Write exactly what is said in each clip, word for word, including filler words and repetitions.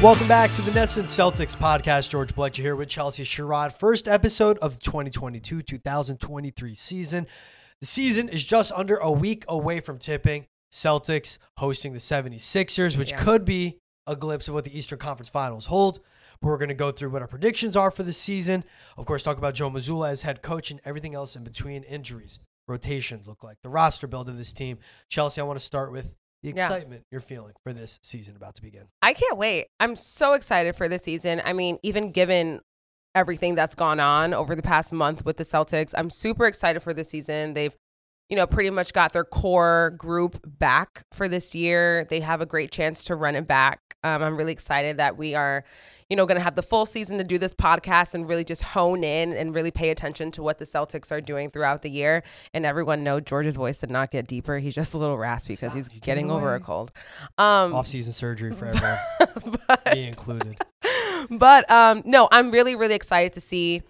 Welcome back to the N E S N Celtics podcast. George Bletcher here with Chelsea Sherrod. First episode of the twenty twenty-two twenty twenty-three season. The season is just under a week away from tipping. Celtics hosting the seventy-sixers, which yeah. could be a glimpse of what the Eastern Conference Finals hold. But we're going to go through what our predictions are for the season. Of course, talk about Joe Mazzulla as head coach and everything else in between. Injuries, rotations look like, the roster build of this team. Chelsea, I want to start with the excitement yeah. you're feeling for this season about to begin. I can't wait. I'm so excited for this season. I mean, even given everything that's gone on over the past month with the Celtics, I'm super excited for this season. They've, you know, pretty much got their core group back for this year. They have a great chance to run it back. Um, I'm really excited that we are, you know, going to have the full season to do this podcast and really just hone in and really pay attention to what the Celtics are doing throughout the year. And everyone know George's voice did not get deeper. He's just a little raspy because he's getting over a cold. Um, Off-season surgery for everyone, but, me included. But um, no, I'm really, really excited to see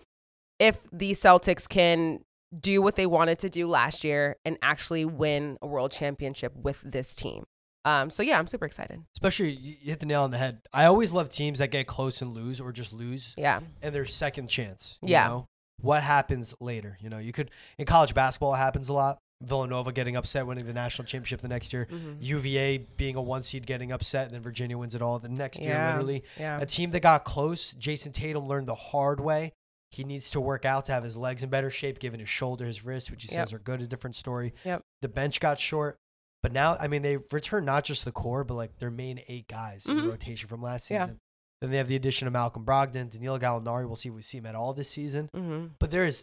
if the Celtics can do what they wanted to do last year and actually win a world championship with this team. Um, so, yeah, I'm super excited. Especially, you hit the nail on the head. I always love teams that get close and lose or just lose. Yeah. And their second chance. You yeah. know? What happens later? You know, you could, in college basketball, it happens a lot. Villanova getting upset, winning the national championship the next year. Mm-hmm. U V A being a one seed, getting upset, and then Virginia wins it all the next yeah. year, literally. Yeah. A team that got close, Jason Tatum learned the hard way. He needs to work out to have his legs in better shape, given his shoulder, his wrist, which he yep. says are good, a different story. Yep. The bench got short. But now, I mean, they return not just the core, but like their main eight guys mm-hmm. in the rotation from last season. Yeah. Then they have the addition of Malcolm Brogdon, Danilo Gallinari. We'll see if we see him at all this season. Mm-hmm. But there is,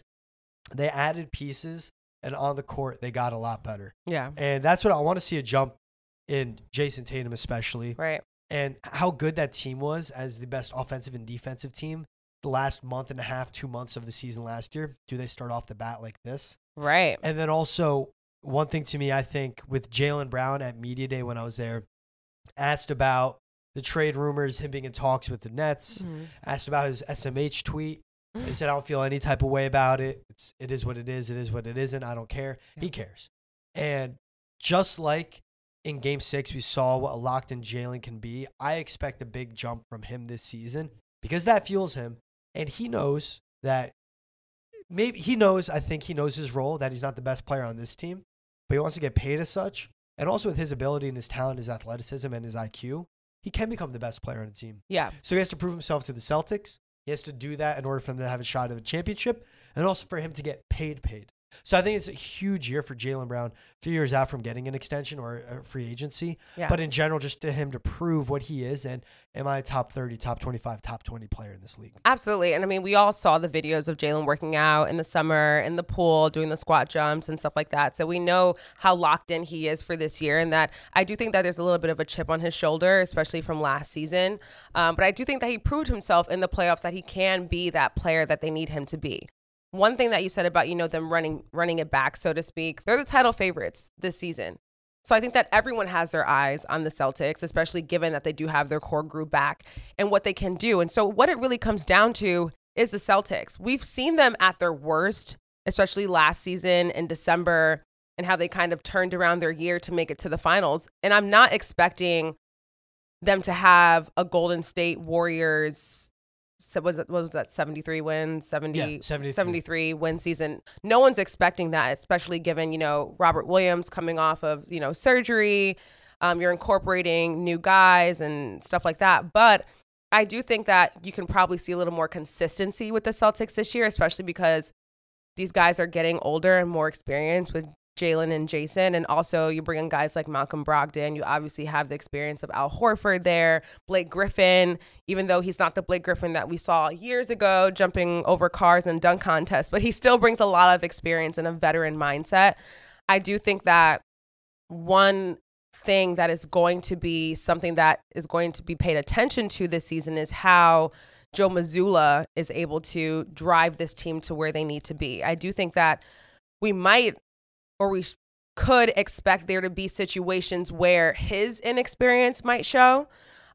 they added pieces, and on the court, they got a lot better. Yeah. And that's what I want to see, a jump in Jason Tatum especially. Right. And how good that team was as the best offensive and defensive team the last month and a half, two months of the season last year. Do they start off the bat like this? Right. And then also, one thing to me, I think, with Jaylen Brown at Media Day when I was there, asked about the trade rumors, him being in talks with the Nets, mm-hmm. asked about his S M H tweet. Mm-hmm. He said, I don't feel any type of way about it. It's, it is what it is. It is what it isn't. I don't care. Yeah. He cares. And just like in game six, we saw what a locked-in Jaylen can be. I expect a big jump from him this season because that fuels him. And he knows that maybe he knows, I think he knows his role, that he's not the best player on this team. But he wants to get paid as such. And also with his ability and his talent, his athleticism and his I Q, he can become the best player on the team. Yeah. So he has to prove himself to the Celtics. He has to do that in order for him to have a shot at a championship and also for him to get paid paid. So I think it's a huge year for Jaylen Brown, a few years out from getting an extension or a free agency. Yeah. But in general, just to him to prove what he is and am I a top thirty, top twenty-five, top twenty player in this league? Absolutely. And I mean, we all saw the videos of Jaylen working out in the summer, in the pool, doing the squat jumps and stuff like that. So we know how locked in he is for this year, and that I do think that there's a little bit of a chip on his shoulder, especially from last season. Um, but I do think that he proved himself in the playoffs that he can be that player that they need him to be. One thing that you said about, you know, them running running it back, so to speak, they're the title favorites this season. So I think that everyone has their eyes on the Celtics, especially given that they do have their core group back and what they can do. And so what it really comes down to is the Celtics. We've seen them at their worst, especially last season in December, and how they kind of turned around their year to make it to the finals. And I'm not expecting them to have a Golden State Warriors. So was it, what was that, seventy-three wins, seventy, yeah, seventy-three. seventy-three win season? No one's expecting that, especially given, you know, Robert Williams coming off of, you know, surgery. Um, you're incorporating new guys and stuff like that. But I do think that you can probably see a little more consistency with the Celtics this year, especially because these guys are getting older and more experienced with Jaylen and Jason. And also you bring in guys like Malcolm Brogdon. You obviously have the experience of Al Horford there, Blake Griffin, even though he's not the Blake Griffin that we saw years ago jumping over cars in dunk contests, but he still brings a lot of experience and a veteran mindset. I do think that one thing that is going to be something that is going to be paid attention to this season is how Joe Mazzulla is able to drive this team to where they need to be. I do think that we might or we could expect there to be situations where his inexperience might show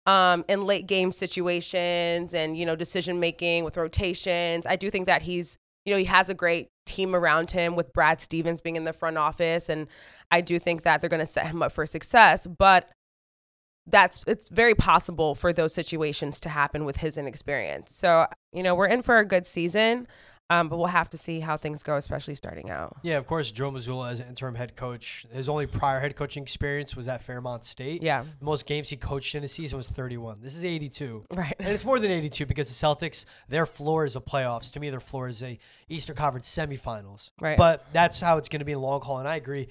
um, in late game situations and, you know, decision making with rotations. I do think that he's, you know, he has a great team around him with Brad Stevens being in the front office. And I do think that they're going to set him up for success. But that's it's very possible for those situations to happen with his inexperience. So, you know, we're in for a good season, um, but we'll have to see how things go, especially starting out. Yeah, of course, Joe Mazzulla as an interim head coach, his only prior head coaching experience was at Fairmont State. Yeah. The most games he coached in a season was thirty-one. This is eighty-two. Right. And it's more than eighty-two because the Celtics, their floor is the playoffs. To me, their floor is a Eastern Conference semifinals. Right. But that's how it's going to be in the long haul, and I agree.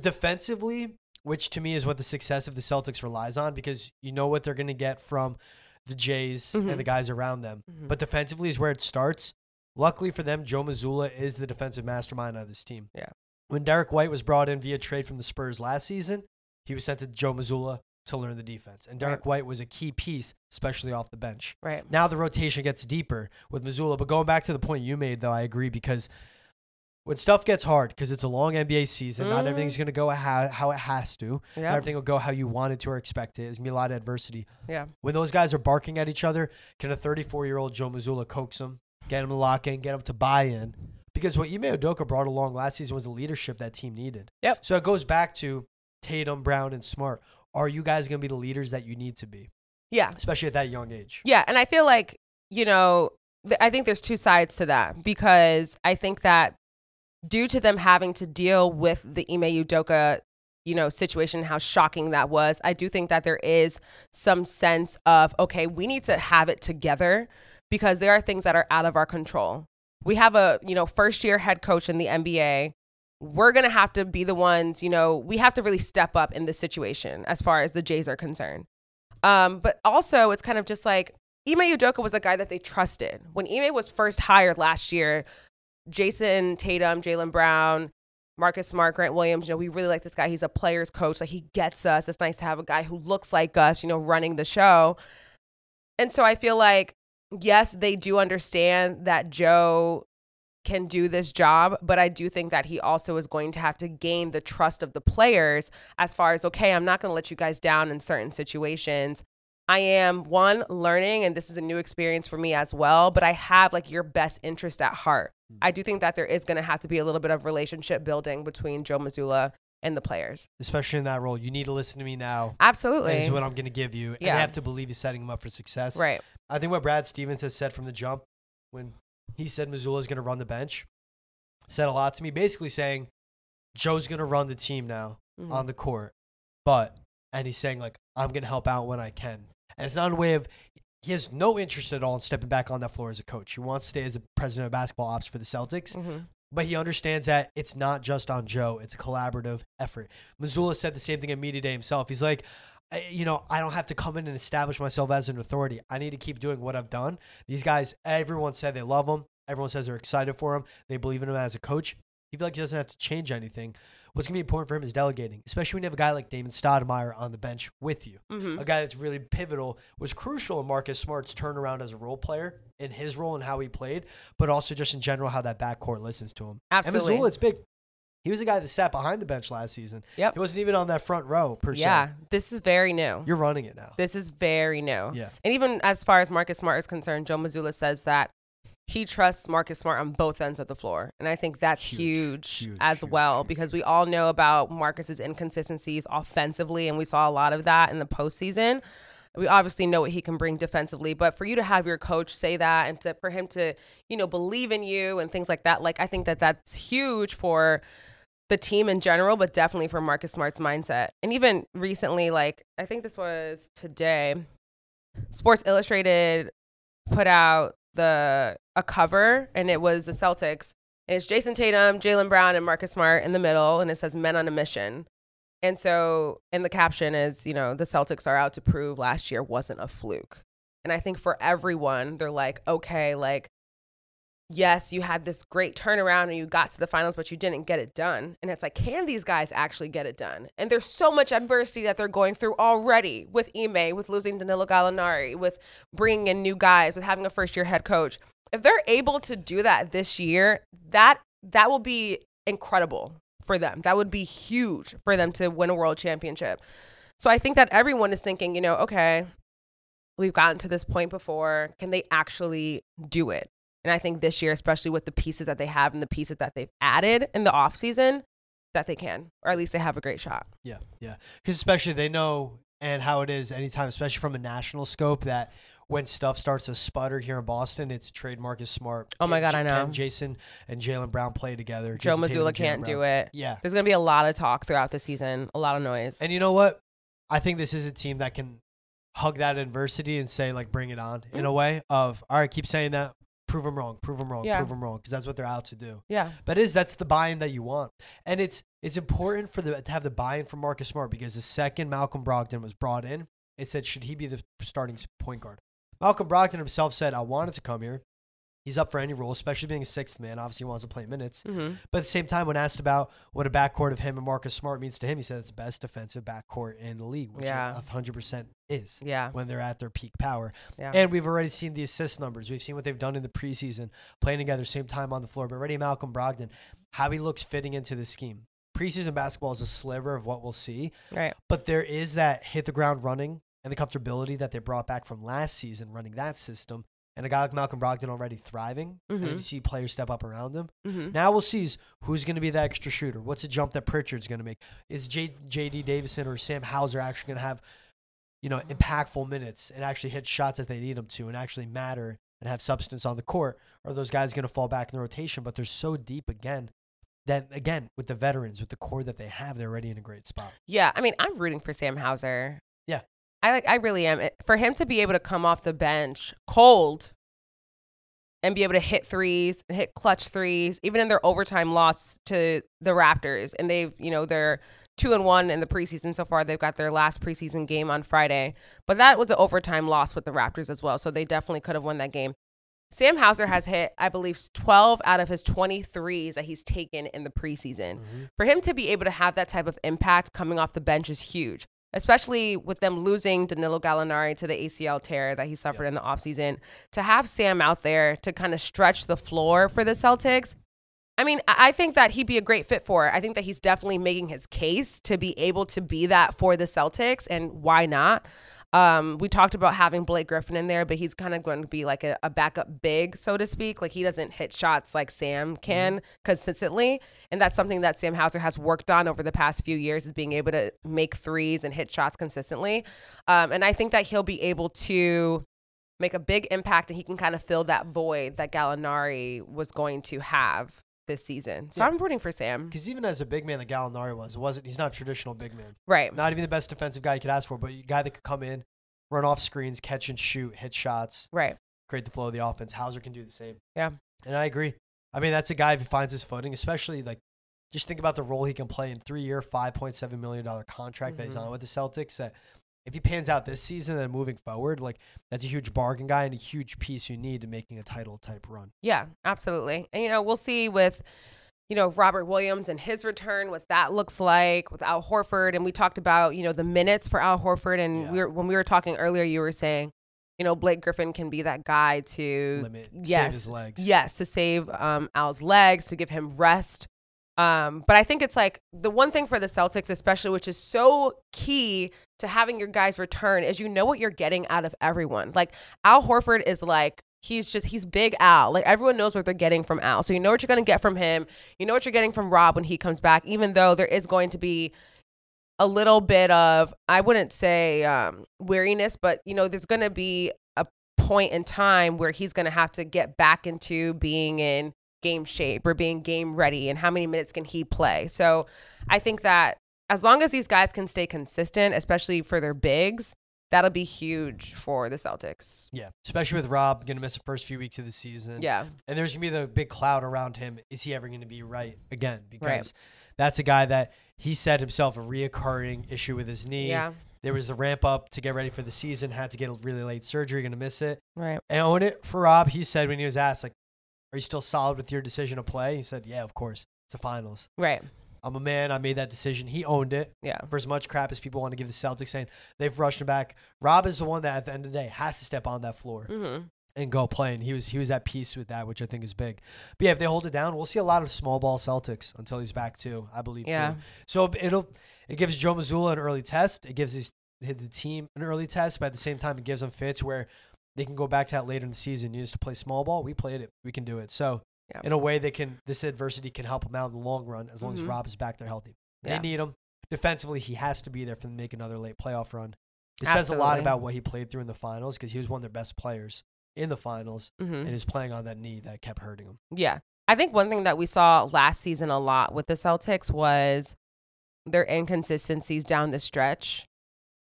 Defensively, which to me is what the success of the Celtics relies on, because you know what they're going to get from the Jays mm-hmm. and the guys around them. Mm-hmm. But defensively is where it starts. Luckily for them, Joe Mazzulla is the defensive mastermind of this team. Yeah. When Derek White was brought in via trade from the Spurs last season, he was sent to Joe Mazzulla to learn the defense. And Derek right. White was a key piece, especially off the bench. Right. Now the rotation gets deeper with Mazzulla. But going back to the point you made, though, I agree, because when stuff gets hard, because it's a long N B A season, mm. not everything's going to go how, how it has to. Yeah. Not everything will go how you want it to or expect it. There's going to be a lot of adversity. Yeah. When those guys are barking at each other, can a thirty-four-year-old Joe Mazzulla coax them, get them to lock in, get them to buy in? Because what Ime Udoka brought along last season was the leadership that team needed. Yep. So it goes back to Tatum, Brown, and Smart. Are you guys going to be the leaders that you need to be? Yeah. Especially at that young age. Yeah, and I feel like, you know, th- I think there's two sides to that, because I think that due to them having to deal with the Ime Udoka, you know, situation, how shocking that was, I do think that there is some sense of, okay, we need to have it together because there are things that are out of our control. We have a, you know, first year head coach in the N B A. We're going to have to be the ones, you know, we have to really step up in this situation as far as the Jays are concerned. Um, but also it's kind of just like Ime Udoka was a guy that they trusted. When Ime was first hired last year, Jason Tatum, Jaylen Brown, Marcus Smart, Grant Williams, you know, we really like this guy. He's a player's coach. Like, he gets us. It's nice to have a guy who looks like us, you know, running the show. And so I feel like, yes, they do understand that Joe can do this job, but I do think that he also is going to have to gain the trust of the players as far as, okay, I'm not going to let you guys down in certain situations. I am, one, learning, and this is a new experience for me as well, but I have, like, your best interest at heart. I do think that there is going to have to be a little bit of relationship building between Joe Mazzulla and the players. Especially in that role. You need to listen to me now. Absolutely. This is what I'm going to give you. Yeah. And I have to believe he's setting him up for success. Right. I think what Brad Stevens has said from the jump, when he said Mazzulla is going to run the bench, said a lot to me, basically saying, Joe's going to run the team now mm-hmm. on the court. But, and he's saying, like, I'm going to help out when I can. And it's not a way of, he has no interest at all in stepping back on that floor as a coach. He wants to stay as a president of basketball ops for the Celtics, mm-hmm. but he understands that it's not just on Joe. It's a collaborative effort. Mazzulla said the same thing at Media Day himself. He's like, you know, I don't have to come in and establish myself as an authority. I need to keep doing what I've done. These guys, everyone said they love him. Everyone says they're excited for him. They believe in him as a coach. He feels like he doesn't have to change anything. What's going to be important for him is delegating, especially when you have a guy like Damon Stoudemire on the bench with you. Mm-hmm. A guy that's really pivotal, was crucial in Marcus Smart's turnaround as a role player, in his role and how he played, but also just in general how that backcourt listens to him. Absolutely. And Mazzulla, it's big. He was a guy that sat behind the bench last season. Yep. He wasn't even on that front row, per se. Yeah, this is very new. You're running it now. This is very new. Yeah. And even as far as Marcus Smart is concerned, Joe Mazzulla says that he trusts Marcus Smart on both ends of the floor. And I think that's huge, huge, huge as huge, well, huge. Because we all know about Marcus's inconsistencies offensively, and we saw a lot of that in the postseason. We obviously know what he can bring defensively, but for you to have your coach say that and to, for him to, you know, believe in you and things like that, like, I think that that's huge for the team in general, but definitely for Marcus Smart's mindset. And even recently, like, I think this was today, Sports Illustrated put out the a cover, and it was the Celtics, and it's Jason Tatum, Jaylen Brown, and Marcus Smart in the middle, and it says men on a mission. And so, and the caption is, you know, the Celtics are out to prove last year wasn't a fluke. And I think for everyone, they're like, okay, like, yes, you had this great turnaround and you got to the finals, but you didn't get it done. And it's like, can these guys actually get it done? And there's so much adversity that they're going through already with Ime, with losing Danilo Gallinari, with bringing in new guys, with having a first-year head coach. If they're able to do that this year, that that will be incredible for them. That would be huge for them to win a world championship. So I think that everyone is thinking, you know, okay, we've gotten to this point before. Can they actually do it? And I think this year, especially with the pieces that they have and the pieces that they've added in the offseason, that they can, or at least they have a great shot. Yeah, yeah. Because especially they know and how it is anytime, especially from a national scope, that when stuff starts to sputter here in Boston, it's trademark is smart. Oh, my God, J- I know. Jason and Jaylen Brown play together. Joe Mazzulla can't Brown. do it. Yeah. There's going to be a lot of talk throughout the season, a lot of noise. And you know what? I think this is a team that can hug that adversity and say, like, bring it on mm-hmm. in a way of, all right, keep saying that. Prove them wrong. Prove them wrong. Yeah. Prove them wrong. Because that's what they're out to do. Yeah. But is that's the buy-in that you want, and it's it's important for the to have the buy-in from Marcus Smart, because the second Malcolm Brogdon was brought in, it said, should he be the starting point guard? Malcolm Brogdon himself said, I wanted to come here. He's up for any role, especially being a sixth man. Obviously, he wants to play minutes. Mm-hmm. But at the same time, when asked about what a backcourt of him and Marcus Smart means to him, he said it's the best defensive backcourt in the league, which yeah. one hundred percent is yeah. when they're at their peak power. Yeah. And we've already seen the assist numbers. We've seen what they've done in the preseason, playing together, same time on the floor. But already Malcolm Brogdon, how he looks fitting into the scheme. Preseason basketball is a sliver of what we'll see. Right. But there is that hit the ground running and the comfortability that they brought back from last season running that system. And a guy like Malcolm Brogdon already thriving. Mm-hmm. And you see players step up around him. Mm-hmm. Now we'll see who's going to be that extra shooter. What's a jump that Pritchard's going to make? Is J- J D Davison or Sam Hauser actually going to have, you know, impactful minutes and actually hit shots that they need them to and actually matter and have substance on the court? Or are those guys going to fall back in the rotation? But they're so deep again that, again, with the veterans, with the core that they have, they're already in a great spot. Yeah, I mean, I'm rooting for Sam Hauser. Yeah. I like. I really am. For him to be able to come off the bench cold and be able to hit threes, hit clutch threes, even in their overtime loss to the Raptors, and they've, you know, they're two and one in the preseason so far. They've got their last preseason game on Friday, but that was an overtime loss with the Raptors as well. So they definitely could have won that game. Sam Hauser has hit, I believe, twelve out of his twenty threes that he's taken in the preseason. Mm-hmm. For him to be able to have that type of impact coming off the bench is huge. Especially with them losing Danilo Gallinari to the A C L tear that he suffered yep. in the offseason, to have Sam out there to kind of stretch the floor for the Celtics. I mean, I think that he'd be a great fit for it. I think that he's definitely making his case to be able to be that for the Celtics, and why not? Um, we talked about having Blake Griffin in there, but he's kind of going to be like a, a backup big, so to speak. Like, he doesn't hit shots like Sam can mm-hmm. consistently. And that's something that Sam Hauser has worked on over the past few years, is being able to make threes and hit shots consistently. Um, and I think that he'll be able to make a big impact, and he can kind of fill that void that Gallinari was going to have this season. So yeah. I'm rooting for Sam. Because even as a big man that Gallinari was, it wasn't he's not a traditional big man. Right. Not even the best defensive guy you could ask for, but a guy that could come in, run off screens, catch and shoot, hit shots. Right. Create the flow of the offense. Hauser can do the same. Yeah. And I agree. I mean, that's a guy who finds his footing, especially like just think about the role he can play in three-year, five point seven million dollars contract mm-hmm. that he's on with the Celtics. That if he pans out this season and moving forward, like that's a huge bargain guy and a huge piece you need to making a title type run. Yeah, absolutely. And, you know, we'll see with, you know, Robert Williams and his return, what that looks like with Al Horford. And we talked about, you know, the minutes for Al Horford. And yeah. we were, when we were talking earlier, you were saying, you know, Blake Griffin can be that guy to limit, yes, save his legs. Yes, to save um, Al's legs, to give him rest. Um, but I think it's like the one thing for the Celtics, especially, which is so key to having your guys return, is you know what you're getting out of everyone. Like Al Horford is like, he's just, he's big Al. Like everyone knows what they're getting from Al. So you know what you're going to get from him. You know what you're getting from Rob when he comes back, even though there is going to be a little bit of, I wouldn't say um, weariness, but you know, there's going to be a point in time where he's going to have to get back into being in game shape or being game ready, and how many minutes can he play. So I think that as long as these guys can stay consistent, especially for their bigs, that'll be huge for the Celtics. Yeah, especially with Rob going to miss the first few weeks of the season. Yeah. And there's going to be the big cloud around him. Is he ever going to be right again? Because right. that's a guy that he set himself a reoccurring issue with his knee. Yeah. There was the ramp up to get ready for the season, had to get a really late surgery, going to miss it. Right. And own it for Rob. He said when he was asked, like, are you still solid with your decision to play? He said, yeah, of course. It's the finals. Right. I'm a man. I made that decision. He owned it. Yeah. For as much crap as people want to give the Celtics, saying they've rushed him back, Rob is the one that at the end of the day has to step on that floor mm-hmm. and go play. And he was, he was at peace with that, which I think is big. But yeah, if they hold it down, we'll see a lot of small ball Celtics until he's back too, I believe. Yeah. Too. So it'll, it gives Joe Mazzulla an early test. It gives his, the team an early test, but at the same time, it gives them fits where they can go back to that later in the season. You used to play small ball. We played it. We can do it. So yeah. in a way, they can. This adversity can help them out in the long run as long mm-hmm. as Rob is back there healthy. They yeah. need him. defensively, he has to be there for them to make another late playoff run. It Absolutely. Says a lot about what he played through in the finals, because he was one of their best players in the finals, mm-hmm. and is playing on that knee that kept hurting him. Yeah. I think one thing that we saw last season a lot with the Celtics was their inconsistencies down the stretch.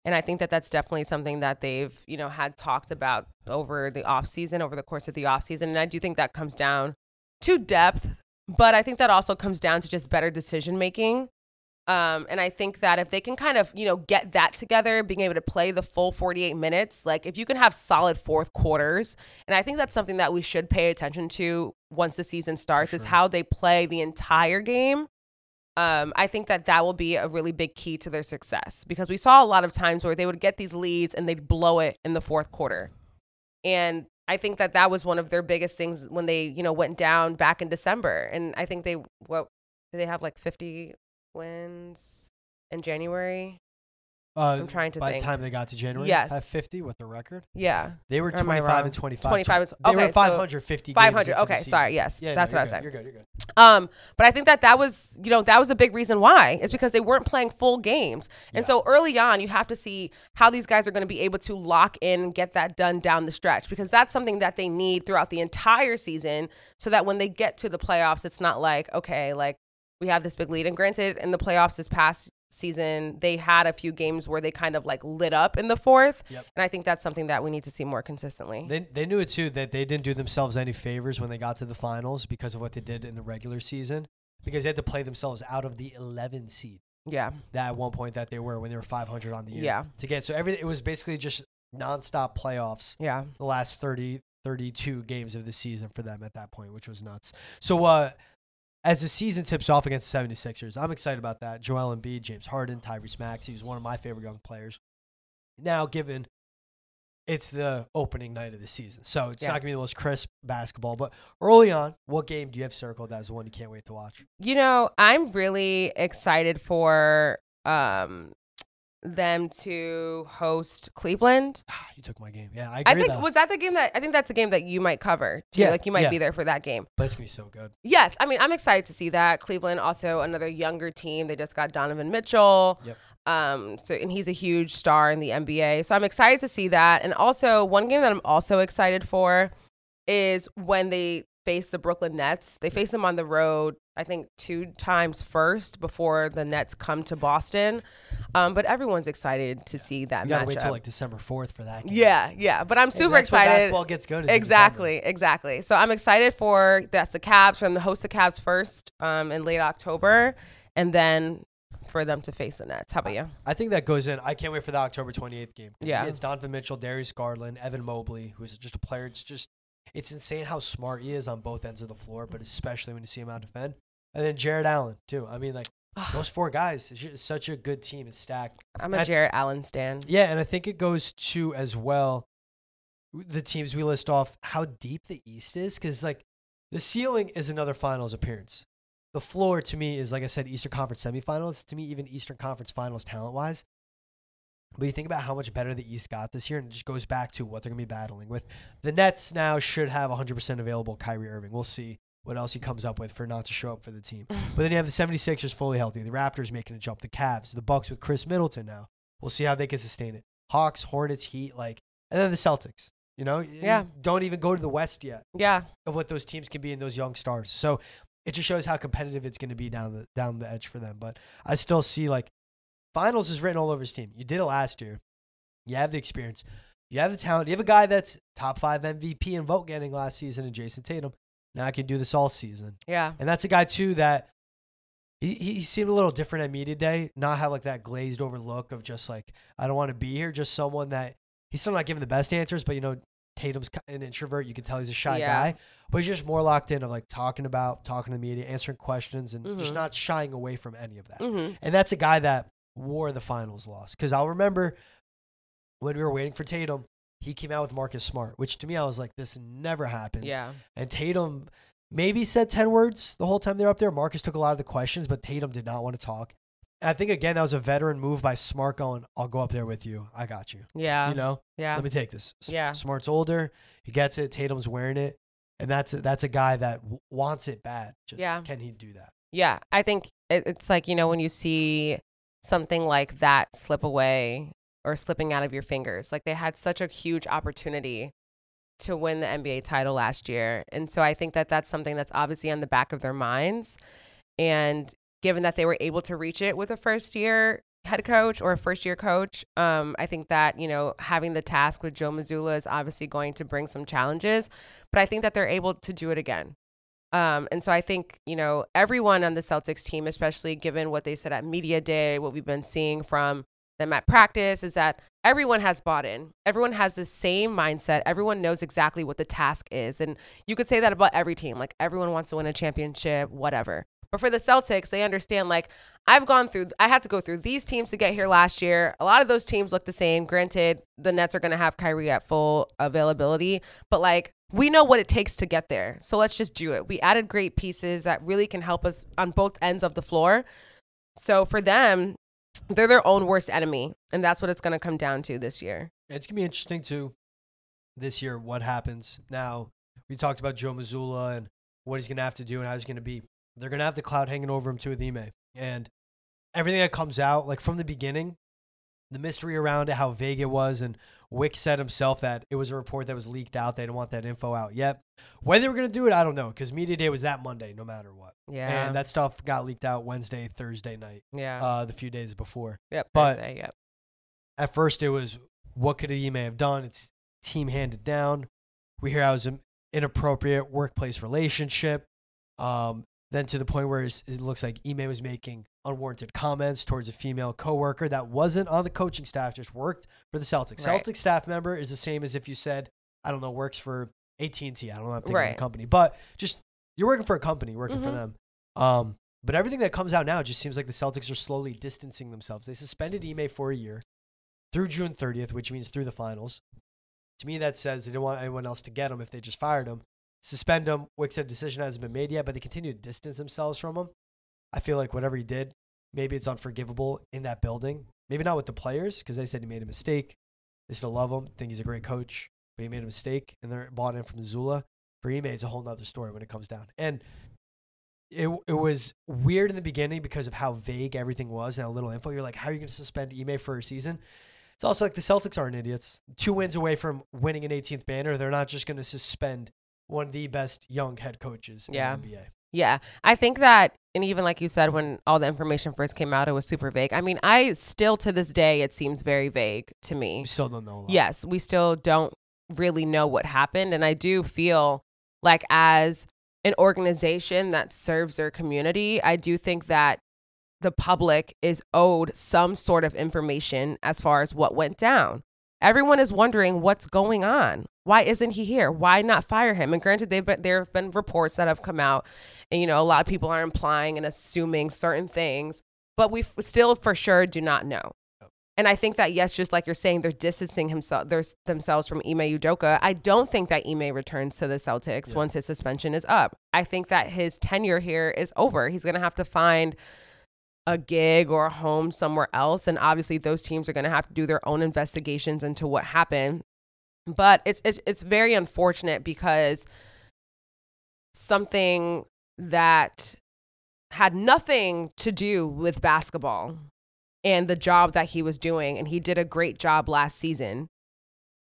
And I think that that's definitely something that they've, you know, had talked about over the offseason, over the course of the offseason. And I do think that comes down to depth, but I think that also comes down to just better decision making. Um, and I think that if they can kind of, you know, get that together, being able to play the full forty-eight minutes, like if you can have solid fourth quarters, and I think that's something that we should pay attention to once the season starts, sure. is how they play the entire game. Um, I think that that will be a really big key to their success, because we saw a lot of times where they would get these leads and they'd blow it in the fourth quarter. And I think that that was one of their biggest things when they, you know, went down back in December. And I think they, what did they have, like fifty wins in January? Uh, I'm trying to by think. By the time they got to January, yes. Have fifty with the record? Yeah. They were twenty-five and twenty-five. twengames and, okay, they were five hundred fifty so five hundred, games okay, sorry, yes. Yeah, that's no, what I was saying. You're good, you're good. Um, but I think that that was, you know, that was a big reason why. It's because they weren't playing full games. And yeah. so early on, you have to see how these guys are going to be able to lock in and get that done down the stretch, because that's something that they need throughout the entire season, so that when they get to the playoffs, it's not like, okay, like we have this big lead. And granted, in the playoffs this past season, they had a few games where they kind of like lit up in the fourth, yep. and I think that's something that we need to see more consistently. They they knew it too, that they didn't do themselves any favors when they got to the finals because of what they did in the regular season, because they had to play themselves out of the eleven seed. Yeah, that at one point that they were when they were five hundred on the year. Yeah, to get so everything it was basically just nonstop playoffs. Yeah, the last thirty, thirty-two games of the season for them at that point, which was nuts. So uh. As the season tips off against the seventy-sixers, I'm excited about that. Joel Embiid, James Harden, Tyrese Maxey, who's one of my favorite young players. Now, given it's the opening night of the season, so it's yeah. not going to be the most crisp basketball. But early on, what game do you have circled as the one you can't wait to watch? You know, I'm really excited for um, them to host Cleveland. You took my game. Yeah, I agree. I think that. Was that the game that I think that's a game that you might cover too. Yeah, like you might yeah. be there for that game. But it's gonna be so good. Yes, I mean I'm excited to see that. Cleveland also another younger team. They just got Donovan Mitchell. Yep. Um. So and he's a huge star in the N B A. So I'm excited to see that. And also one game that I'm also excited for is when they face the Brooklyn Nets. They face them on the road, I think, two times first before the Nets come to Boston. Um, but everyone's excited to yeah. see that matchup. You gotta matchup. wait till like December fourth for that game. Yeah, yeah. But I'm super and that's excited. That's basketball gets good. Exactly, exactly. So I'm excited for that's the Cavs, from the host the Cavs first um, in late October, and then for them to face the Nets. How about you? I think that goes in. I can't wait for the October twenty-eighth game. Yeah. It's Donovan Mitchell, Darius Garland, Evan Mobley, who's just a player. It's just It's insane how smart he is on both ends of the floor, but especially when you see him out defend. And then Jared Allen, too. I mean, like, those four guys, it's just such a good team. It's stacked. I'm a and, Jared Allen stan. Yeah, and I think it goes to, as well, the teams we list off, how deep the East is. Because, like, the ceiling is another finals appearance. The floor, to me, is, like I said, Eastern Conference semifinals. To me, even Eastern Conference finals talent-wise. But you think about how much better the East got this year, and it just goes back to what they're going to be battling with. The Nets now should have one hundred percent available Kyrie Irving. We'll see what else he comes up with for not to show up for the team. But then you have the seventy-sixers fully healthy, the Raptors making a jump, the Cavs, the Bucks with Chris Middleton now. We'll see how they can sustain it. Hawks, Hornets, Heat, like, and then the Celtics. You know, yeah. Don't even go to the West yet. Yeah, of what those teams can be and those young stars. So it just shows how competitive it's going to be down the down the edge for them. But I still see like. Finals is written all over his team. You did it last year. You have the experience. You have the talent. You have a guy that's top five M V P and vote getting last season in Jason Tatum. Now I can do this all season. Yeah. And that's a guy, too, that he, he seemed a little different at media day. Not have like that glazed over look of just like, I don't want to be here. Just someone that he's still not giving the best answers, but you know, Tatum's an introvert. You can tell he's a shy yeah. guy, but he's just more locked in of like talking about, talking to the media, answering questions, and mm-hmm. just not shying away from any of that. Mm-hmm. And that's a guy that wore the finals loss. Because I'll remember when we were waiting for Tatum, he came out with Marcus Smart, which to me, I was like, this never happens. Yeah. And Tatum maybe said ten words the whole time they were up there. Marcus took a lot of the questions, but Tatum did not want to talk. And I think, again, that was a veteran move by Smart going, I'll go up there with you. I got you. Yeah. You know? Yeah. Let me take this. Yeah. Smart's older. He gets it. Tatum's wearing it. And that's a, that's a guy that w- wants it bad. Just yeah. Can he do that? Yeah. I think it, it's like, you know, when you see something like that slip away or slipping out of your fingers. Like, they had such a huge opportunity to win the N B A title last year. And so I think that that's something that's obviously on the back of their minds. And given that they were able to reach it with a first year head coach or a first year coach, um, I think that, you know, having the task with Joe Mazzulla is obviously going to bring some challenges, but I think that they're able to do it again. Um, and so I think, you know, everyone on the Celtics team, especially given what they said at media day, what we've been seeing from them at practice, is that everyone has bought in. Everyone has the same mindset. Everyone knows exactly what the task is. And you could say that about every team. Like, everyone wants to win a championship, whatever. But for the Celtics, they understand, like, I've gone through, I had to go through these teams to get here last year. A lot of those teams look the same. Granted, the Nets are going to have Kyrie at full availability, but like, we know what it takes to get there. So let's just do it. We added great pieces that really can help us on both ends of the floor. So for them, they're their own worst enemy. And that's what it's going to come down to this year. It's going to be interesting too, this year, what happens. Now, we talked about Joe Mazzulla and what he's going to have to do and how he's going to be. They're going to have the cloud hanging over him too with Ime. And everything that comes out, like from the beginning, the mystery around it, how vague it was. And Wyc said himself that it was a report that was leaked out. They didn't want that info out yet. When they were going to do it, I don't know. Because media day was that Monday, no matter what. Yeah. And that stuff got leaked out Wednesday, Thursday night. Yeah. Uh, the few days before. Yep. But Thursday, yep. At first it was, what could Ime have done? It's team handed down. We hear how it was an inappropriate workplace relationship. Um, Then to the point where it looks like Ime was making unwarranted comments towards a female coworker that wasn't on the coaching staff, just worked for the Celtics. Right. Celtics staff member is the same as if you said, I don't know, works for A T and T. I don't know, I'm thinking right. of the company. But just, you're working for a company, working mm-hmm. for them. Um, but everything that comes out now just seems like the Celtics are slowly distancing themselves. They suspended Ime for a year through June thirtieth, which means through the finals. To me, that says they didn't want anyone else to get him if they just fired him. Suspend him. Wyc said decision hasn't been made yet, but they continue to distance themselves from him. I feel like whatever he did, maybe it's unforgivable in that building. Maybe not with the players, because they said he made a mistake. They still love him, think he's a great coach, but he made a mistake, and they're bought in from Mazzulla. For Ime, it's a whole nother story when it comes down. And it it was weird in the beginning because of how vague everything was and how little info. You're like, how are you going to suspend Ime for a season? It's also like the Celtics aren't idiots. Two wins away from winning an eighteenth banner, they're not just going to suspend one of the best young head coaches in yeah. the N B A. Yeah. I think that, and even like you said, when all the information first came out, it was super vague. I mean, I still, to this day, it seems very vague to me. We still don't know a lot. Yes, we still don't really know what happened. And I do feel like as an organization that serves their community, I do think that the public is owed some sort of information as far as what went down. Everyone is wondering what's going on. Why isn't he here? Why not fire him? And granted, they've been, there have been reports that have come out, and, you know, a lot of people are implying and assuming certain things, but we f- still for sure do not know. And I think that, yes, just like you're saying, they're distancing himself, they're, themselves from Ime Udoka. I don't think that Ime returns to the Celtics yeah. once his suspension is up. I think that his tenure here is over. He's going to have to find a gig or a home somewhere else. And obviously those teams are going to have to do their own investigations into what happened. But it's, it's, it's very unfortunate because something that had nothing to do with basketball and the job that he was doing, and he did a great job last season,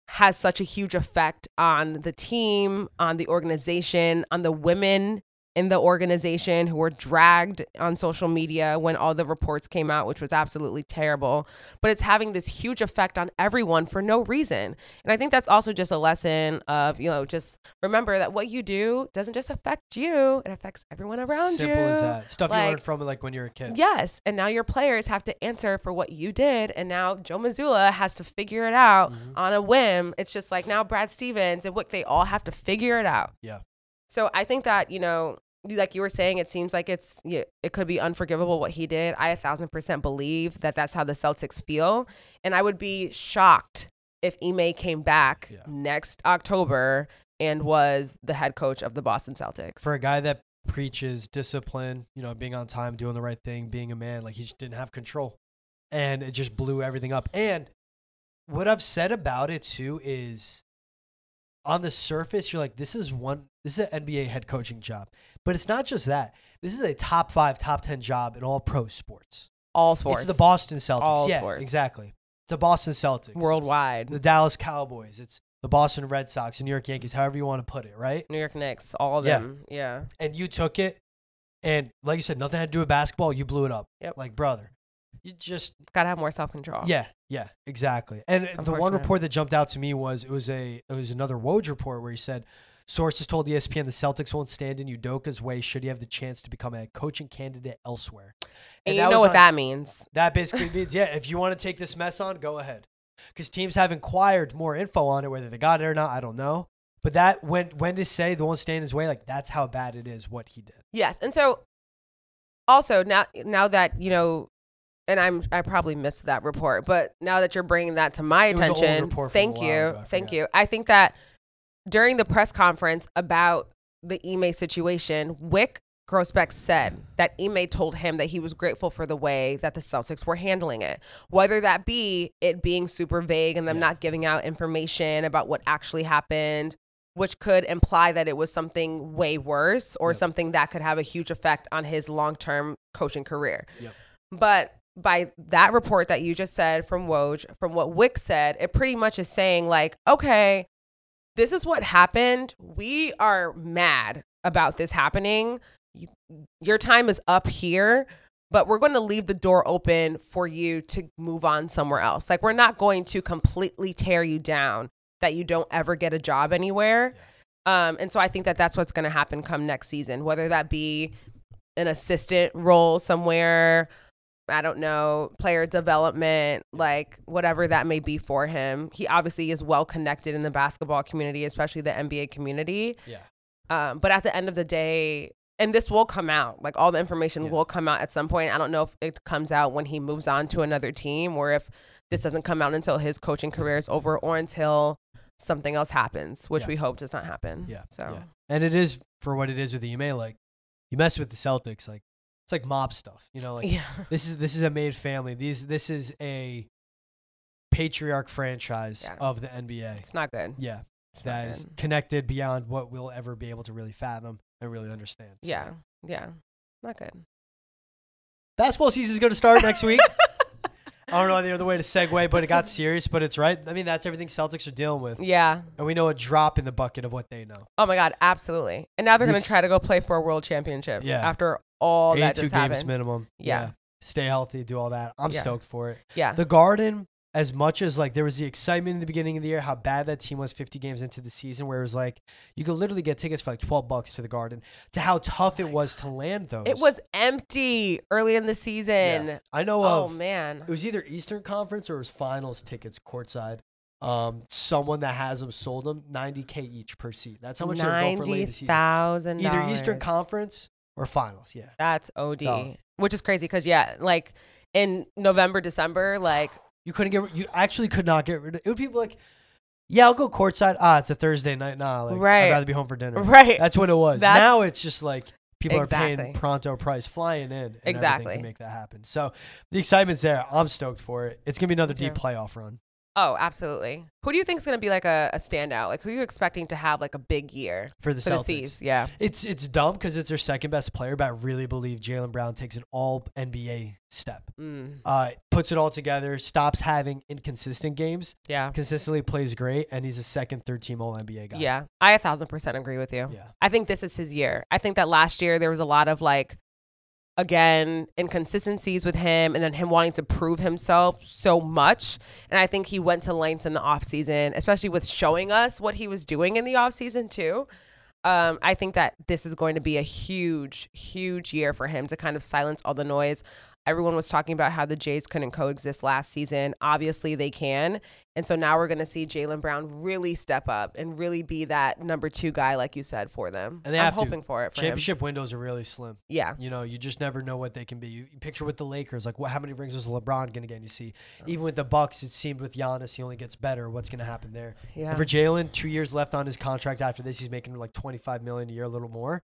has such a huge effect on the team, on the organization, on the women in the organization who were dragged on social media when all the reports came out, which was absolutely terrible. But it's having this huge effect on everyone for no reason. And I think that's also just a lesson of, you know, just remember that what you do doesn't just affect you. It affects everyone around Simple you. Simple as that. Stuff like, you learned from it like when you were a kid. Yes. And now your players have to answer for what you did. And now Joe Mazzulla has to figure it out mm-hmm. on a whim. It's just like now Brad Stevens and Wyc, they all have to figure it out. Yeah. So I think that, you know, like you were saying, it seems like it's it could be unforgivable what he did. I a thousand percent believe that that's how the Celtics feel. And I would be shocked if Ime came back yeah. next October and was the head coach of the Boston Celtics. For a guy that preaches discipline, you know, being on time, doing the right thing, being a man, like he just didn't have control. And it just blew everything up. And what I've said about it too is, on the surface, you're like, this is one, this is an N B A head coaching job. But it's not just that. This is a top five, top ten job in all pro sports. All sports. It's the Boston Celtics. All yeah, sports. Exactly. It's the Boston Celtics. Worldwide. It's the Dallas Cowboys. It's the Boston Red Sox and New York Yankees, however you want to put it, right? New York Knicks, all of yeah. them. Yeah. And you took it, and like you said, nothing had to do with basketball. You blew it up. Yep. Like, brother, you just got to have more self-control. Yeah. Yeah, exactly. And the one report that jumped out to me was it was a it was another Woj report where he said, sources told E S P N the Celtics won't stand in Udoka's way should he have the chance to become a coaching candidate elsewhere. And, and you know what on, that means. That basically means, yeah, if you want to take this mess on, go ahead. Because teams have inquired more info on it, whether they got it or not, I don't know. But that when when they say they won't stay in his way, like that's how bad it is what he did. Yes, and so also now now that you know, and I'm I probably missed that report, but now that you're bringing that to my it attention, thank you, ago, thank you. I think that during the press conference about the Ime situation, Wyc Grousbeck said that Ime told him that he was grateful for the way that the Celtics were handling it, whether that be it being super vague and them yeah. not giving out information about what actually happened, which could imply that it was something way worse or yep. something that could have a huge effect on his long-term coaching career. Yep. But by that report that you just said from Woj, from what Wyc said, it pretty much is saying like, okay, this is what happened. We are mad about this happening. Your time is up here, but we're going to leave the door open for you to move on somewhere else. Like, we're not going to completely tear you down that you don't ever get a job anywhere. Um, and so I think that that's what's going to happen come next season, whether that be an assistant role somewhere, I don't know, player development, like whatever that may be for him. He obviously is well connected in the basketball community, especially the N B A community. Yeah. Um, but at the end of the day, and this will come out, like all the information yeah. will come out at some point. I don't know if it comes out when he moves on to another team or if this doesn't come out until his coaching career is over or until something else happens, which yeah. we hope does not happen. Yeah. So, yeah. And it is for what it is with the Ime, like you mess with the Celtics, like it's like mob stuff, you know, like yeah. this is, this is a made family. These, this is a patriarch franchise yeah. of the N B A. It's not good. Yeah. It's that is good. Connected beyond what we'll ever be able to really fathom. I really understand. So. Yeah. Yeah. Not good. Basketball season is going to start next week. I don't know the other way to segue, but it got serious, but it's right. I mean, that's everything Celtics are dealing with. Yeah. And we know a drop in the bucket of what they know. Oh, my God. Absolutely. And now they're going to try to go play for a world championship yeah. after all that just happened. eighty-two games minimum. Yeah. yeah. Stay healthy. Do all that. I'm yeah. stoked for it. Yeah. The Garden, as much as like there was the excitement in the beginning of the year, how bad that team was fifty games into the season, where it was like you could literally get tickets for like twelve bucks to the Garden, to how tough it was to land those. It was empty early in the season. Yeah. I know. Oh, of, man. It was either Eastern Conference or it was finals tickets courtside. Um, someone that has them sold them ninety K each per seat. That's how much ninety, they were going for late in the season. ninety thousand dollars. Either Eastern Conference or finals. Yeah. That's O D, no. which is crazy because, yeah, like in November, December, like. You couldn't get. You actually could not get rid of it. Would be like, yeah, I'll go courtside. Ah, it's a Thursday night. Nah, like, right. I'd rather be home for dinner. Right. That's what it was. That's, now it's just like people exactly. are paying pronto price, flying in, and exactly to make that happen. So the excitement's there. I'm stoked for it. It's gonna be another deep playoff run. Oh, absolutely. Who do you think is gonna be like a, a standout? Like, who are you expecting to have like a big year for the for Celtics? The C's? Yeah. It's it's dumb because it's their second best player, but I really believe Jaylen Brown takes an all N B A step. Mm. Uh, puts it all together, stops having inconsistent games. Yeah. Consistently plays great, and he's a second, third team all N B A guy. Yeah. I a thousand percent agree with you. Yeah. I think this is his year. I think that last year there was a lot of like, again, inconsistencies with him and then him wanting to prove himself so much. And I think he went to lengths in the offseason, especially with showing us what he was doing in the offseason too. Um, I think that this is going to be a huge, huge year for him to kind of silence all the noise. Everyone was talking about how the Jays couldn't coexist last season. Obviously, they can. And so now we're going to see Jaylen Brown really step up and really be that number two guy, like you said, for them. And they I'm have hoping to. for it for Championship him. windows are really slim. Yeah. You know, you just never know what they can be. You, you picture with the Lakers, like what, how many rings was LeBron going to get? And you see, oh. even with the Bucks, it seemed with Giannis, he only gets better. What's going to happen there? Yeah. And for Jaylen, two years left on his contract after this. He's making like twenty-five million dollars a year, a little more.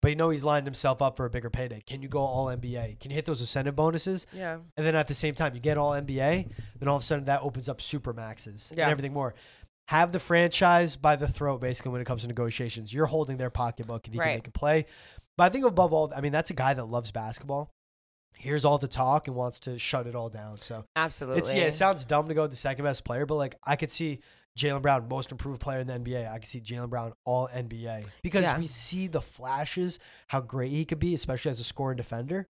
But you know he's lined himself up for a bigger payday. Can you go all N B A? Can you hit those incentive bonuses? Yeah. And then at the same time, you get all N B A, then all of a sudden that opens up super maxes yeah. and everything more. Have the franchise by the throat, basically, when it comes to negotiations. You're holding their pocketbook if you right. can make a play. But I think above all, I mean, that's a guy that loves basketball. hears all the talk and wants to shut it all down. So absolutely, it's, yeah, it sounds dumb to go with the second best player, but like I could see Jaylen Brown, most improved player in the N B A. I could see Jaylen Brown all N B A because yeah. we see the flashes, how great he could be, especially as a scoring defender,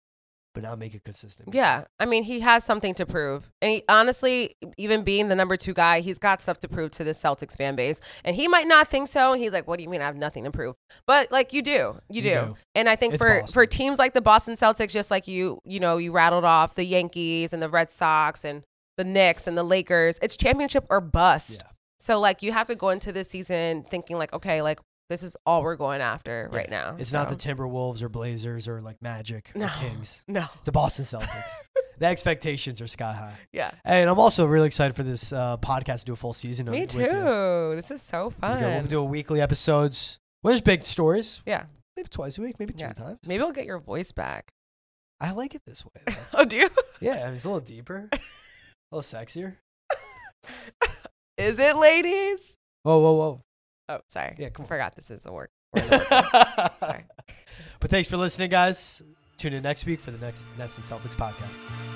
but not make it consistent. Yeah. I mean, he has something to prove. And he, honestly, even being the number two guy, he's got stuff to prove to the Celtics fan base. And he might not think so. And he's like, what do you mean I have nothing to prove? But, like, you do. You do. You do. And I think for, for teams like the Boston Celtics, just like you, you know, you rattled off the Yankees and the Red Sox and the Knicks and the Lakers, it's championship or bust. Yeah. So, like, you have to go into this season thinking, like, okay, like, this is all we're going after right now. It's so. Not the Timberwolves or Blazers or like Magic no. or Kings. No. It's the Boston Celtics. The expectations are sky high. Yeah. And I'm also really excited for this uh, podcast to do a full season. Me with too. You. This is so fun. We'll do a weekly episodes. Well, there's big stories. Yeah. Maybe twice a week, maybe two yeah. times. Maybe I'll get your voice back. I like it this way. Oh, do you? Yeah. It's a little deeper, a little sexier. Is it, ladies? Whoa, whoa, whoa. Oh, sorry. Yeah, come on. Forgot this is a work. Sorry. But thanks for listening, guys. Tune in next week for the next N E S N Celtics podcast.